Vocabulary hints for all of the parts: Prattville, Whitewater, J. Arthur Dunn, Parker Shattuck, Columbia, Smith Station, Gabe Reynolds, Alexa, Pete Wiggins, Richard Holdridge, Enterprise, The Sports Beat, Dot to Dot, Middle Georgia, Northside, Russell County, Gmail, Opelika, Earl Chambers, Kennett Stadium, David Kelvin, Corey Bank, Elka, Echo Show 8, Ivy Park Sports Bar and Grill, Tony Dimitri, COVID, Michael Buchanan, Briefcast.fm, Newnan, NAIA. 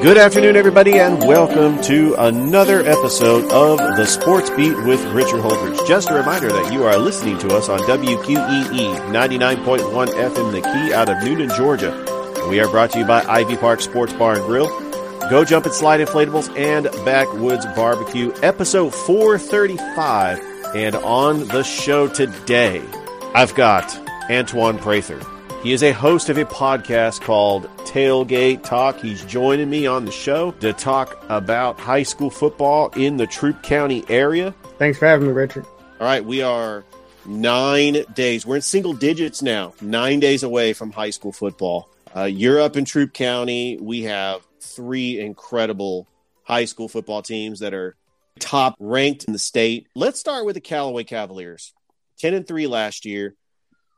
Good afternoon, everybody, and welcome to another episode of The Sports Beat with Richard Holdridge. Just a reminder that you are listening to us on WQEE 99.1 FM, the Key out of Newnan, Georgia. We are brought to you by Ivy Park Sports Bar and Grill, Go Jump and Slide Inflatables, and Backwoods Barbecue, episode 435. And on the show today, I've got Antoine Prather. He is a host of a podcast called Tailgate Talk. He's joining me on the show to talk about high school football in the Troup County area. Thanks for having me, Richard. All right, we are 9 days. We're in single digits now, 9 days away from high school football. You're up in Troup County. We have three incredible high school football teams that are top ranked in the state. Let's start with the Callaway Cavaliers, 10-3 last year.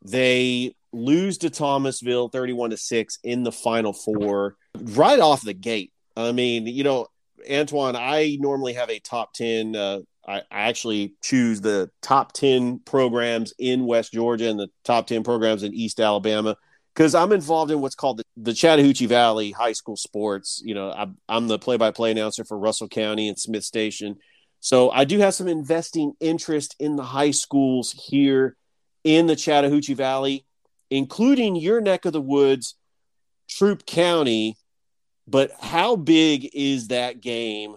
They lose to Thomasville 31-6 in the Final Four right off the gate. I mean, you know, Antoine, I normally have a top 10. I actually choose the top 10 programs in West Georgia and the top 10 programs in East Alabama because I'm involved in what's called the Chattahoochee Valley high school sports. You know, I'm the play-by-play announcer for Russell County and Smith Station. So I do have some investing interest in the high schools here in the Chattahoochee Valley, including your neck of the woods, Troup County. But how big is that game,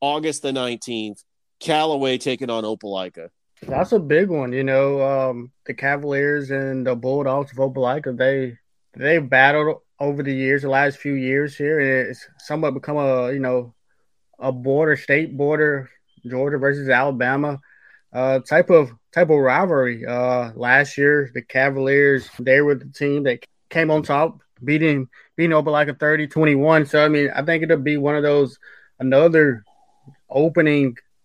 August the 19th, Callaway taking on Opelika? That's a big one. You know, the Cavaliers and the Bulldogs of Opelika, they battled over the years, the last few years here, and it's somewhat become a, you know, a border, state border, Georgia versus Alabama type of rivalry. Last year, the Cavaliers, they were the team that came on top, beating Opelika 30-21. So, I mean, I think it'll be one of those, another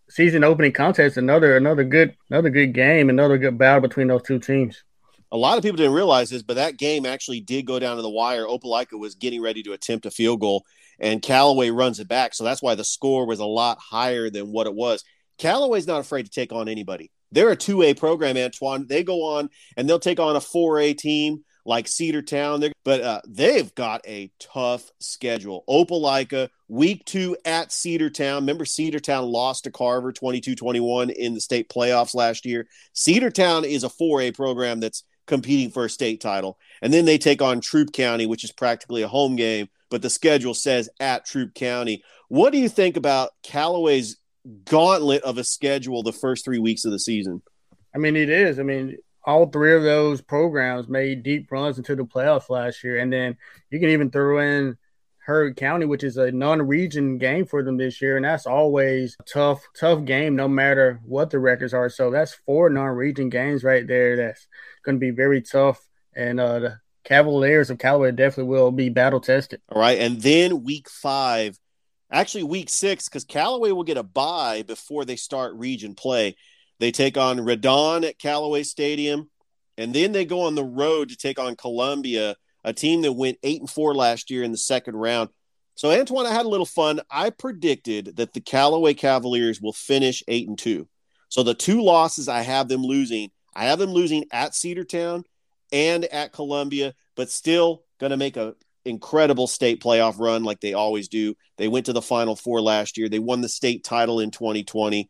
season opening contest, another good game, another good battle between those two teams. A lot of people didn't realize this, but that game actually did go down to the wire. Opelika was getting ready to attempt a field goal, and Callaway runs it back. So that's why the score was a lot higher than what it was. Callaway's not afraid to take on anybody. They're a 2A program, Antoine. They go on and they'll take on a 4A team like Cedar Town. But they've got a tough schedule. Opelika, week 2 at Cedar Town. Remember, Cedar Town lost to Carver 22-21 in the state playoffs last year. Cedar Town is a 4A program that's competing for a state title. And then they take on Troup County, which is practically a home game, but the schedule says at Troup County. What do you think about Callaway's gauntlet of a schedule the first 3 weeks of the season? I mean, it is. I mean, all three of those programs made deep runs into the playoffs last year. And then you can even throw in Herd County, which is a non-region game for them this year. And that's always a tough game, no matter what the records are. So that's 4 non-region games right there. That's going to be very tough. And the Cavaliers of Callaway definitely will be battle tested. All right. And then week 5, actually, week 6, because Callaway will get a bye before they start region play. They take on Redon at Callaway Stadium, and then they go on the road to take on Columbia, a team that went 8-4 last year in the second round. So, Antoine, I had a little fun. I predicted that the Callaway Cavaliers will finish 8-2. So the 2 losses I have them losing at Cedar Town and at Columbia, but still going to make a incredible state playoff run like they always do. They went to the Final Four last year. They won the state title in 2020.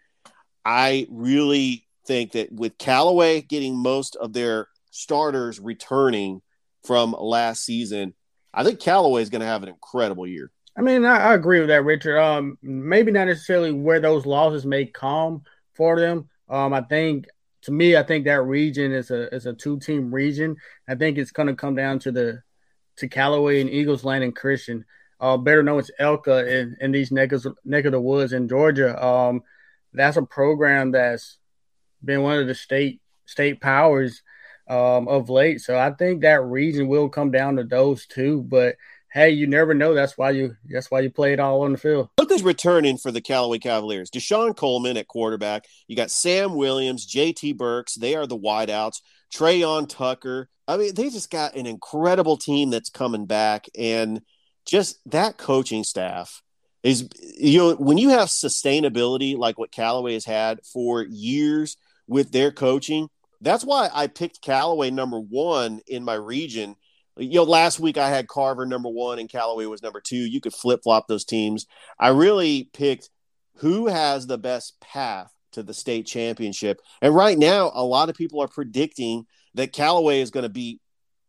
I really think that with Callaway getting most of their starters returning from last season, I think Callaway is going to have an incredible year. I mean, I agree with that, Richard. Maybe not necessarily where those losses may come for them. I think that region is a 2-team region. I think it's going to come down to the to Callaway and Eagles Land and Christian, better known as Elka in these neck of the woods in Georgia. That's a program that's been one of the state powers of late. So I think that region will come down to those two. But hey, you never know. That's why you play it all on the field. Look who's returning for the Callaway Cavaliers. Deshaun Coleman at quarterback. You got Sam Williams, JT Burks. They are the wideouts. Trayon Tucker. I mean, they just got an incredible team that's coming back. And just that coaching staff is, you know, when you have sustainability like what Callaway has had for years with their coaching, that's why I picked Callaway number one in my region. You know, last week I had Carver number one and Callaway was number two. You could flip-flop those teams. I really picked who has the best path to the state championship. And right now, a lot of people are predicting that Callaway is going to be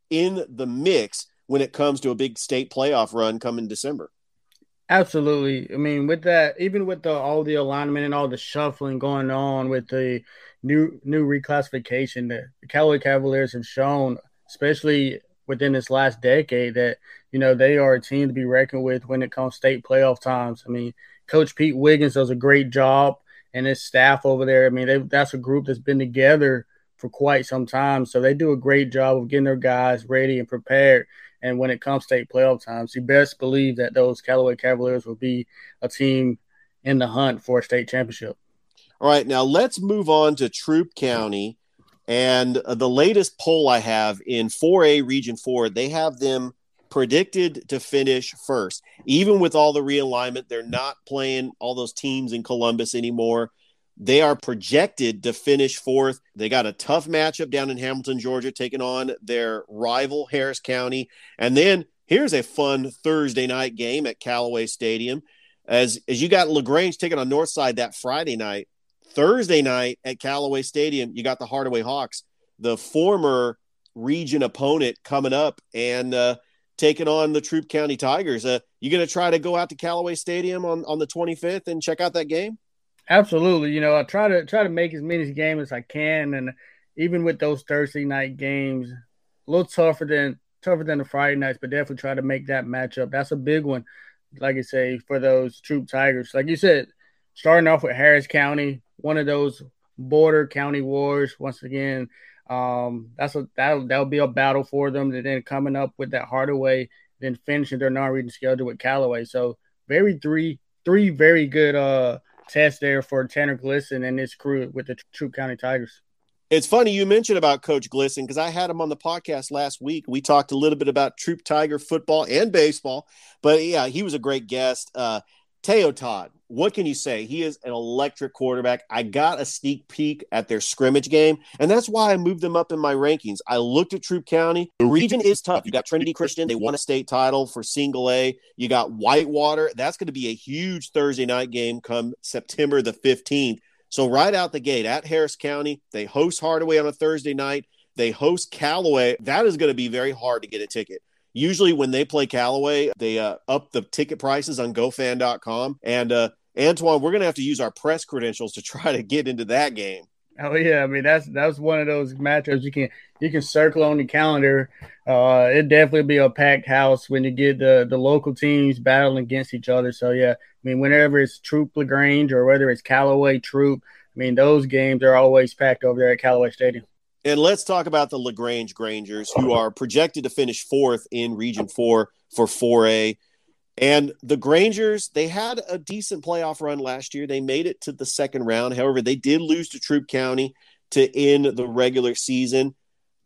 in the mix when it comes to a big state playoff run coming December. Absolutely. I mean, with that, even with all the alignment and all the shuffling going on with the new reclassification, that the Callaway Cavaliers have shown, especially within this last decade, that, you know, they are a team to be reckoned with when it comes to state playoff times. I mean, Coach Pete Wiggins does a great job, and his staff over there. I mean, that's a group that's been together for quite some time. So they do a great job of getting their guys ready and prepared. And when it comes to state playoff times, you best believe that those Callaway Cavaliers will be a team in the hunt for a state championship. All right, now let's move on to Troup County. And the latest poll I have in 4A Region 4, they have them predicted to finish first. Even with all the realignment, they're not playing all those teams in Columbus anymore. They are projected to finish fourth. They got a tough matchup down in Hamilton, Georgia, taking on their rival Harris County. And then here's a fun Thursday night game at Callaway Stadium. As you got LaGrange taking on Northside that Friday night, Thursday night at Callaway Stadium, you got the Hardaway Hawks, the former region opponent, coming up and taking on the Troup County Tigers. You going to try to go out to Callaway Stadium on the 25th and check out that game? Absolutely. You know, I try to make as many games as I can. And even with those Thursday night games, a little tougher than the Friday nights, but definitely try to make that matchup. That's a big one, like I say, for those Troup Tigers. Like you said, starting off with Harris County, one of those border county wars. Once again, that'll be a battle for them. And then coming up with that Hardaway, then finishing their non-region schedule with Callaway. So three very good test there for Tanner Glisson and his crew with the Troup County Tigers. It's funny you mentioned about Coach Glisson, because I had him on the podcast last week. We talked a little bit about Troup Tiger football and baseball, but yeah, he was a great guest. Teo Todd, what can you say? He is an electric quarterback. I got a sneak peek at their scrimmage game, and that's why I moved them up in my rankings. I looked at Troup County. The region is tough. You got Trinity Christian. They won a state title for single A. You got Whitewater. That's going to be a huge Thursday night game come September the 15th. So right out the gate at Harris County, they host Hardaway on a Thursday night. They host Callaway. That is going to be very hard to get a ticket. Usually when they play Callaway, they up the ticket prices on GoFan.com. And, Antoine, we're going to have to use our press credentials to try to get into that game. Oh, yeah. I mean, that's one of those matchups you can circle on your calendar. It'd definitely be a packed house when you get the local teams battling against each other. So, yeah, I mean, whenever it's Troup LaGrange or whether it's Callaway Troup, I mean, those games are always packed over there at Callaway Stadium. And let's talk about the LaGrange Grangers, who are projected to finish fourth in Region 4 for 4A. And the Grangers, they had a decent playoff run last year. They made it to the second round. However, they did lose to Troup County to end the regular season.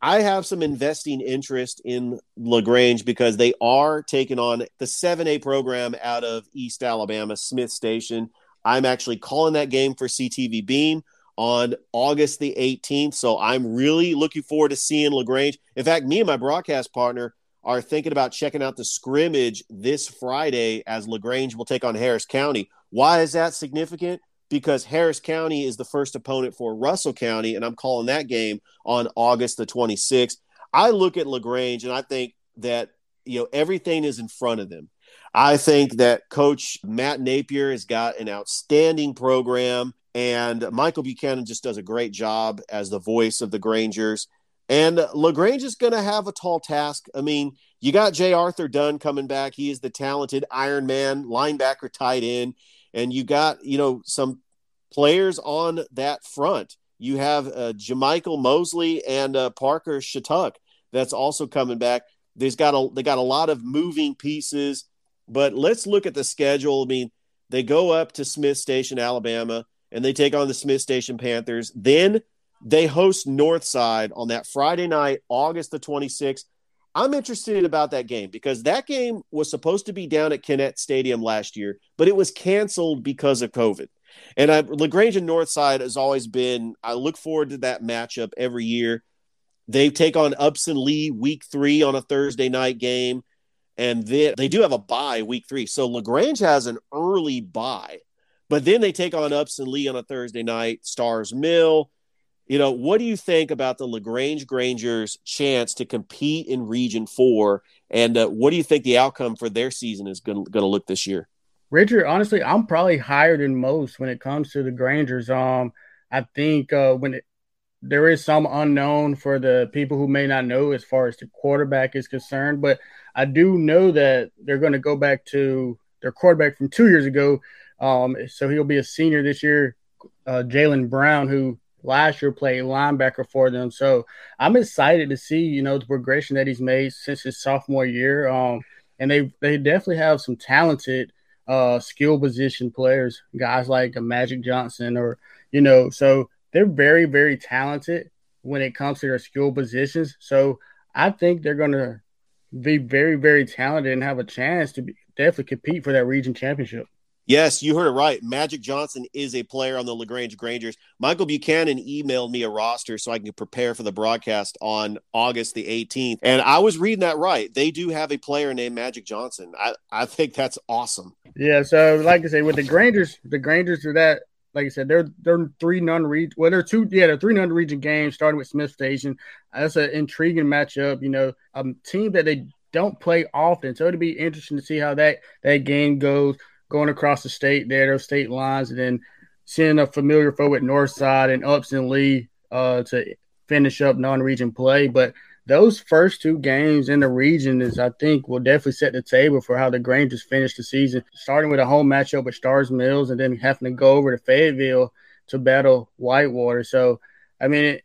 I have some investing interest in LaGrange because they are taking on the 7A program out of East Alabama, Smith Station. I'm actually calling that game for CTV Beam on August the 18th. So I'm really looking forward to seeing LaGrange. In fact, me and my broadcast partner are thinking about checking out the scrimmage this Friday as LaGrange will take on Harris County. Why is that significant? Because Harris County is the first opponent for Russell County, and I'm calling that game on August the 26th. I look at LaGrange and I think that, you know, everything is in front of them. I think that Coach Matt Napier has got an outstanding program. And Michael Buchanan just does a great job as the voice of the Grangers. And LaGrange is going to have a tall task. I mean, you got J. Arthur Dunn coming back. He is the talented Iron Man linebacker, tight end. And you got, you know, some players on that front. You have Jamichael Mosley and Parker Shattuck that's also coming back. They got a lot of moving pieces. But let's look at the schedule. I mean, they go up to Smith Station, Alabama, and they take on the Smith Station Panthers. Then they host Northside on that Friday night, August the 26th. I'm interested about that game because that game was supposed to be down at Kennett Stadium last year, but it was canceled because of COVID. And LaGrange and Northside has always been – I look forward to that matchup every year. They take on Upson Lee week 3 on a Thursday night game, and then they do have a bye week 3. So LaGrange has an early bye, but then they take on Upson Lee on a Thursday night, Stars Mill. You know, what do you think about the LaGrange Grangers' chance to compete in Region 4, and what do you think the outcome for their season is going to look this year? Richard, honestly, I'm probably higher than most when it comes to the Grangers. I think there is some unknown for the people who may not know as far as the quarterback is concerned, but I do know that they're going to go back to their quarterback from 2 years ago. So he'll be a senior this year, Jalen Brown, who last year played linebacker for them. So I'm excited to see, you know, the progression that he's made since his sophomore year. And they definitely have some talented skill position players, guys like a Magic Johnson or, you know, so they're very, very talented when it comes to their skill positions. So I think they're going to be very, very talented and have a chance to definitely compete for that region championship. Yes, you heard it right. Magic Johnson is a player on the LaGrange Grangers. Michael Buchanan emailed me a roster so I can prepare for the broadcast on August the 18th. And I was reading that right. They do have a player named Magic Johnson. I think that's awesome. Yeah, so like I said, with the Grangers are that, like I said, they're three non-region. Well, they're three non-region games, starting with Smith Station. That's an intriguing matchup. You know, a team that they don't play often, so it'll be interesting to see how that game goes, going across the state there, those state lines, and then seeing a familiar foe at Northside and Upson Lee to finish up non-region play, but. Those first two games in the region is, I think, will definitely set the table for how the Grangers finish the season, starting with a home matchup with Stars Mills and then having to go over to Fayetteville to battle Whitewater. So, I mean,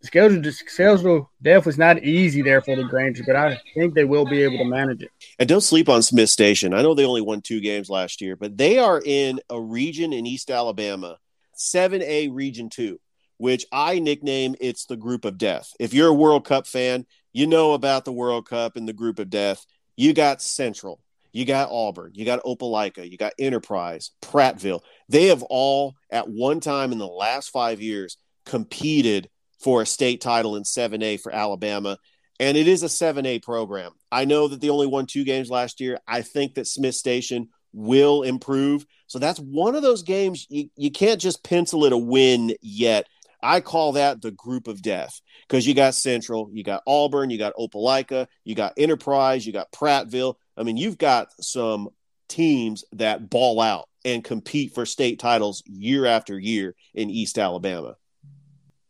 schedule definitely is not easy there for the Grangers, but I think they will be able to manage it. And don't sleep on Smith Station. I know they only won 2 games last year, but they are in a region in East Alabama, 7A Region 2. Which I nickname it's the Group of Death. If you're a World Cup fan, you know about the World Cup and the Group of Death. You got Central, you got Auburn, you got Opelika, you got Enterprise, Prattville. They have all at one time in the last 5 years competed for a state title in 7A for Alabama, and it is a 7A program. I know that they only won 2 games last year. I think that Smith Station will improve. So that's one of those games you can't just pencil it a win yet. I call that the Group of Death because you got Central, you got Auburn, you got Opelika, you got Enterprise, you got Prattville. I mean, you've got some teams that ball out and compete for state titles year after year in East Alabama.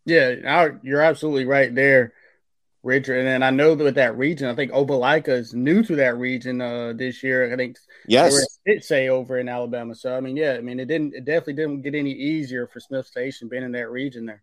Yeah, you're absolutely right there, Richard. And then I know that with that region, I think Opelika is new to that region this year. I think it's over in Alabama. So I mean, yeah, I mean it definitely didn't get any easier for Smith Station being in that region there.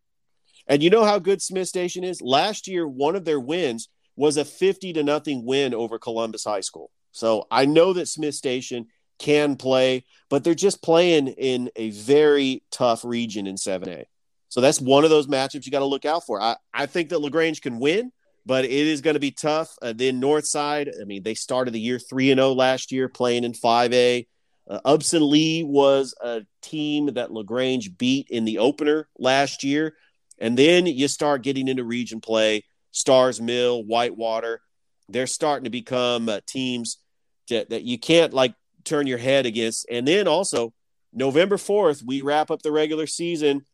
And you know how good Smith Station is? Last year, one of their wins was a 50-0 win over Columbus High School. So I know that Smith Station can play, but they're just playing in a very tough region in 7A. So that's one of those matchups you got to look out for. I think that LaGrange can win, but it is going to be tough. Then Northside, I mean, they started the year 3-0 last year playing in 5A. Upson Lee was a team that LaGrange beat in the opener last year. And then you start getting into region play, Stars Mill, Whitewater. They're starting to become teams that you can't, like, turn your head against. And then also November 4th, we wrap up the regular season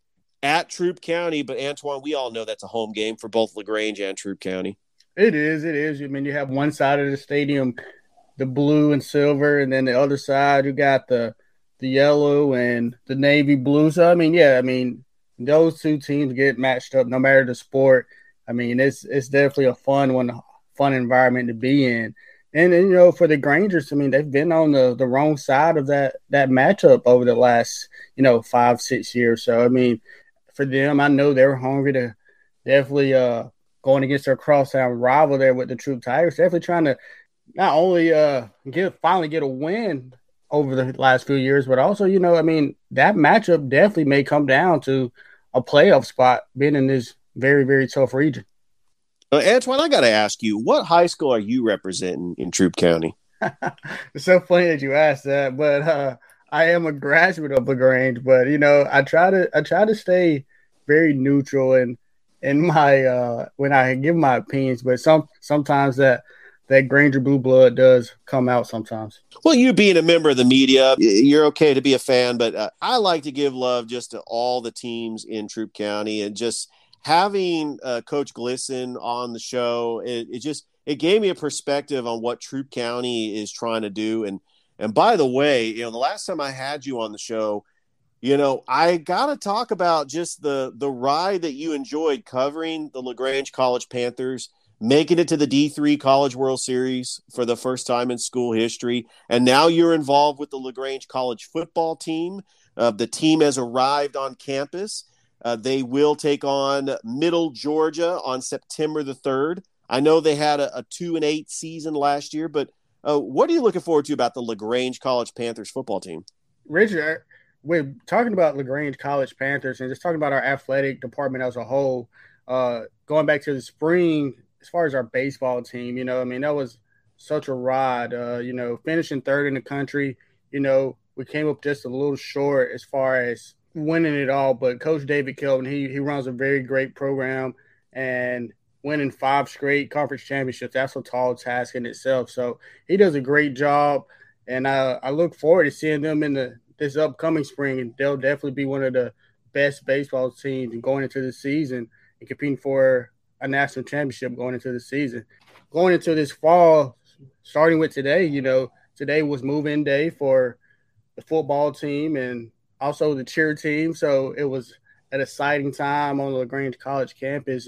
at Troup County, but Antoine, we all know that's a home game for both LaGrange and Troup County. It is. I mean, you have one side of the stadium, the blue and silver, and then the other side, you got the yellow and the navy blue. So, I mean, those two teams get matched up no matter the sport. I mean, it's definitely a fun one, fun environment to be in. And you know, for the Grangers, I mean, they've been on the wrong side of that matchup over the last, 5-6 years. So, I mean, for them, I know they're hungry to definitely going against their crosstown rival there with the Troup Tigers, definitely trying to not only finally get a win over the last few years, but also, I mean, that matchup definitely may come down to a playoff spot being in this very, very tough region. Antoine, I got to ask you, what high school are you representing in Troup County? It's so funny that you asked that, but I am a graduate of LaGrange, but I try to stay very neutral in my when I give my opinions, but sometimes that Granger blue blood does come out sometimes. Well, you being a member of the media, you're okay to be a fan, but I like to give love just to all the teams in Troup County, and just having Coach Glisson on the show, it gave me a perspective on what Troup County is trying to do. And by the way, the last time I had you on the show, I got to talk about just the ride that you enjoyed covering the LaGrange College Panthers, making it to the D3 College World Series for the first time in school history. And now you're involved with the LaGrange College football team. The team has arrived on campus. They will take on Middle Georgia on September the 3rd. I know they had a 2-8 season last year, but what are you looking forward to about the LaGrange College Panthers football team? Richard, we're talking about LaGrange College Panthers and just talking about our athletic department as a whole. Going back to the spring, as far as our baseball team, I mean, that was such a ride. Finishing third in the country, we came up just a little short as far as winning it all, but Coach David Kelvin, he runs a very great program, and winning 5 straight conference championships, that's a tall task in itself. So he does a great job, and I look forward to seeing them in this upcoming spring, and they'll definitely be one of the best baseball teams going into the season and competing for a national championship going into the season. Going into this fall, starting with today, today was move-in day for the football team and also the cheer team. So it was an exciting time on the LaGrange College campus,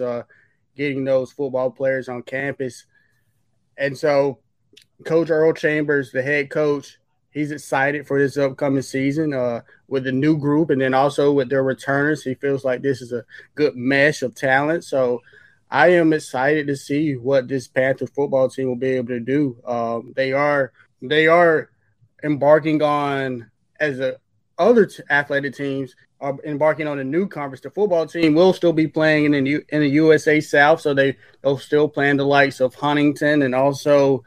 getting those football players on campus. And so Coach Earl Chambers, the head coach, he's excited for this upcoming season with the new group, and then also with their returners. He feels like this is a good mesh of talent. So I am excited to see what this Panther football team will be able to do. They are embarking on, as a other athletic teams are embarking on a new conference. The football team will still be playing in the USA South, so they'll still play in the likes of Huntington and also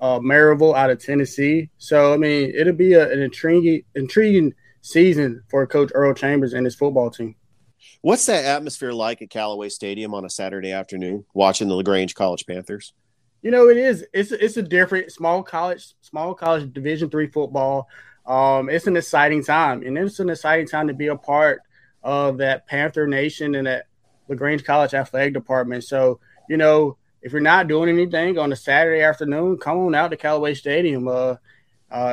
Maryville out of Tennessee. So, I mean, it'll be an intriguing season for Coach Earl Chambers and his football team. What's that atmosphere like at Callaway Stadium on a Saturday afternoon watching the LaGrange College Panthers? It is. It's a different small college Division III football. It's an exciting time, and it's an exciting time to be a part of that Panther Nation and that LaGrange College Athletic Department. So, if you're not doing anything on a Saturday afternoon, come on out to Callaway Stadium.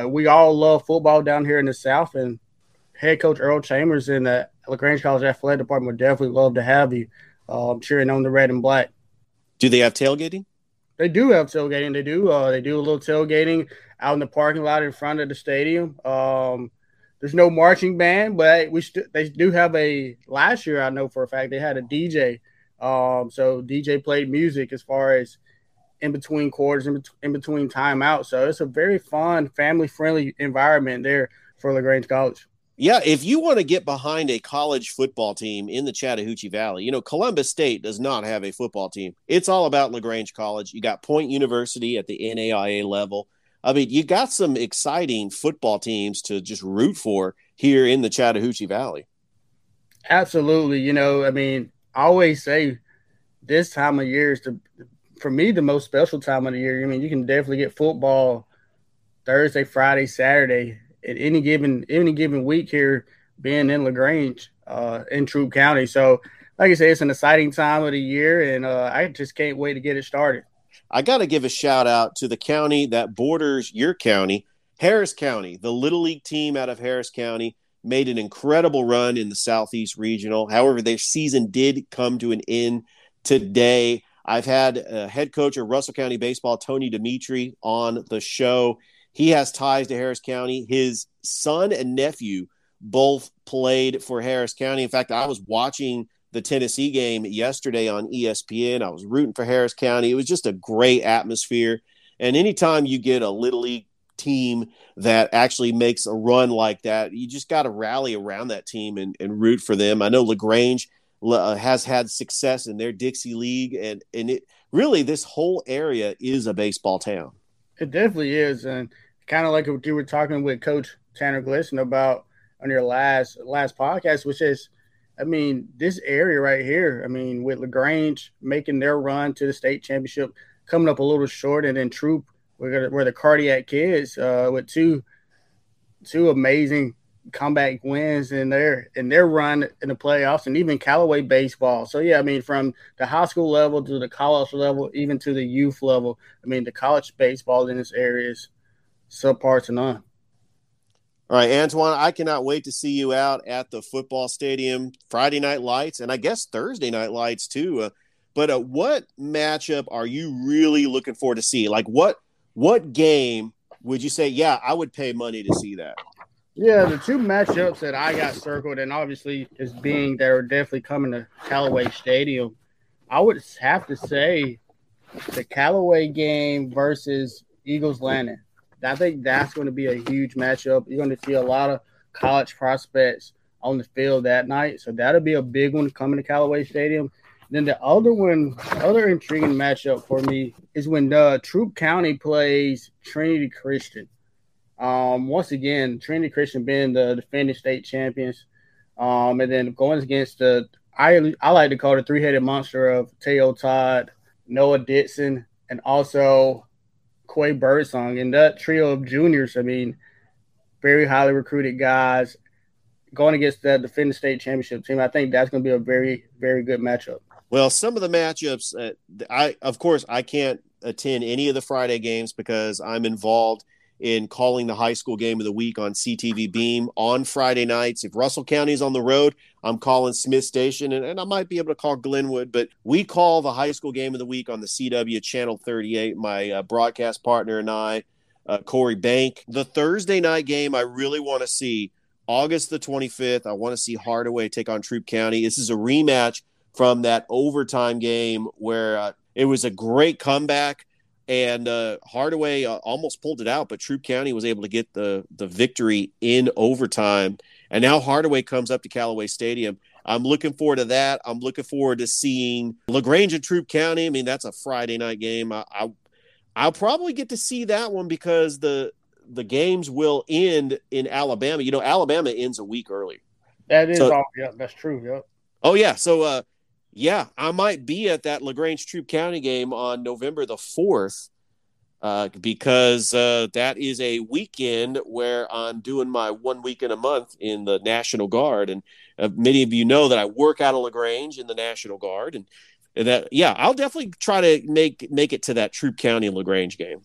We all love football down here in the South, and head coach Earl Chambers and the LaGrange College Athletic Department would definitely love to have you cheering on the red and black. Do they have tailgating? They do have tailgating. They do a little tailgating out in the parking lot in front of the stadium. There's no marching band, but they do have last year I know for a fact they had a DJ. So DJ played music as far as in between quarters, in between timeouts. So it's a very fun, family-friendly environment there for LaGrange College. Yeah, if you want to get behind a college football team in the Chattahoochee Valley, Columbus State does not have a football team. It's all about LaGrange College. You got Point University at the NAIA level. I mean, you got some exciting football teams to just root for here in the Chattahoochee Valley. Absolutely. I mean, I always say this time of year is, for me, the most special time of the year. I mean, you can definitely get football Thursday, Friday, Saturday, at any given week here, being in LaGrange, in Troup County. So, like I said, it's an exciting time of the year, and I just can't wait to get it started. I got to give a shout-out to the county that borders your county, Harris County. The Little League team out of Harris County made an incredible run in the Southeast Regional. However, their season did come to an end today. I've had head coach of Russell County baseball, Tony Dimitri, on the show. He has ties to Harris County. His son and nephew both played for Harris County. In fact, I was watching the Tennessee game yesterday on ESPN. I was rooting for Harris County. It was just a great atmosphere. And anytime you get a Little League team that actually makes a run like that, you just got to rally around that team and root for them. I know LaGrange has had success in their Dixie League, and it really, this whole area is a baseball town. It definitely is, and kind of like what you were talking with Coach Tanner Glisson about on your last podcast, which is, I mean, this area right here, I mean, with LaGrange making their run to the state championship, coming up a little short, and then Troup, we're the Cardiac Kids with two amazing comeback wins in their run in the playoffs, and even Callaway baseball. So, yeah, I mean, from the high school level to the college level, even to the youth level, I mean, the college baseball in this area is subpar to none. All right, Antoine, I cannot wait to see you out at the football stadium, Friday Night Lights, and I guess Thursday Night Lights too. But what matchup are you really looking forward to see? Like, what game would you say, yeah, I would pay money to see that? Yeah, the two matchups that I got circled, and obviously just being that are definitely coming to Callaway Stadium, I would have to say the Callaway game versus Eagles Landing. I think that's going to be a huge matchup. You're going to see a lot of college prospects on the field that night, so that'll be a big one coming to Callaway Stadium. Then the other intriguing matchup for me is when Troup County plays Trinity Christian. Once again, Trinity Christian being the defending state champions, and then going against I like to call the three-headed monster of Teo Todd, Noah Ditson, and also Quay Birdsong. And that trio of juniors, I mean, very highly recruited guys going against that defending state championship team. I think that's going to be a very, very good matchup. Well, some of the matchups, I can't attend any of the Friday games because I'm involved in calling the high school game of the week on CTV Beam on Friday nights. If Russell County's on the road, I'm calling Smith Station, and I might be able to call Glenwood, but we call the high school game of the week on the CW Channel 38, my broadcast partner and I, Corey Bank. The Thursday night game I really want to see, August the 25th, I want to see Hardaway take on Troup County. This is a rematch from that overtime game where it was a great comeback. And Hardaway almost pulled it out, but Troup County was able to get the victory in overtime. And now Hardaway comes up to Callaway Stadium. I'm looking forward to that. I'm looking forward to seeing LaGrange and Troup County. I mean, that's a Friday night game. I'll probably get to see that one because the games will end in Alabama. You know, Alabama ends a week early. That is all. Yeah, that's true. Yeah. Oh, yeah. So, yeah, I might be at that LaGrange Troup County game on November the 4th because that is a weekend where I'm doing my one weekend a month in the National Guard. And many of you know that I work out of LaGrange in the National Guard. And that, yeah, I'll definitely try to make it to that Troup County LaGrange game.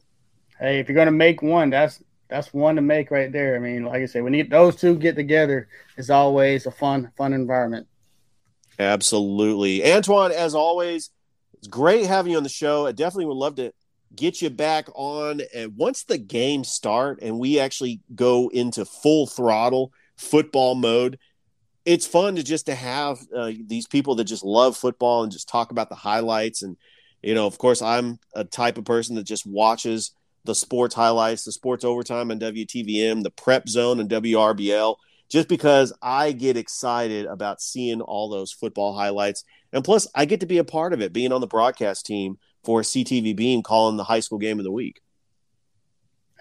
Hey, if you're going to make one, that's one to make right there. I mean, like I said, when those two get together, it's always a fun environment. Absolutely. Antoine, as always, it's great having you on the show. I definitely would love to get you back on. And once the games start and we actually go into full throttle football mode, it's fun to have these people that just love football and just talk about the highlights. And, you know, of course, I'm a type of person that just watches the sports highlights, the sports overtime on WTVM, the prep zone on WRBL. Just because I get excited about seeing all those football highlights. And plus, I get to be a part of it, being on the broadcast team for CTV Beam, calling the high school game of the week.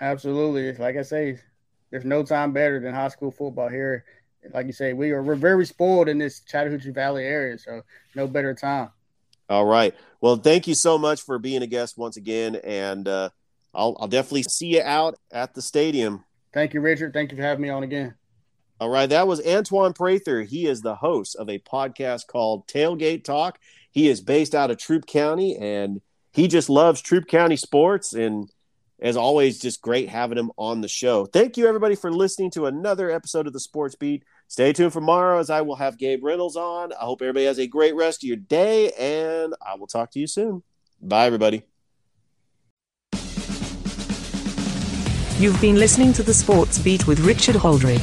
Absolutely. Like I say, there's no time better than high school football here. Like you say, we're very spoiled in this Chattahoochee Valley area, so no better time. All right. Well, thank you so much for being a guest once again, and I'll definitely see you out at the stadium. Thank you, Richard. Thank you for having me on again. All right, that was Antoine Prather. He is the host of a podcast called Tailgate Talk. He is based out of Troup County, and he just loves Troup County sports. And as always, just great having him on the show. Thank you, everybody, for listening to another episode of The Sports Beat. Stay tuned for tomorrow as I will have Gabe Reynolds on. I hope everybody has a great rest of your day, and I will talk to you soon. Bye, everybody. You've been listening to The Sports Beat with Richard Holdred.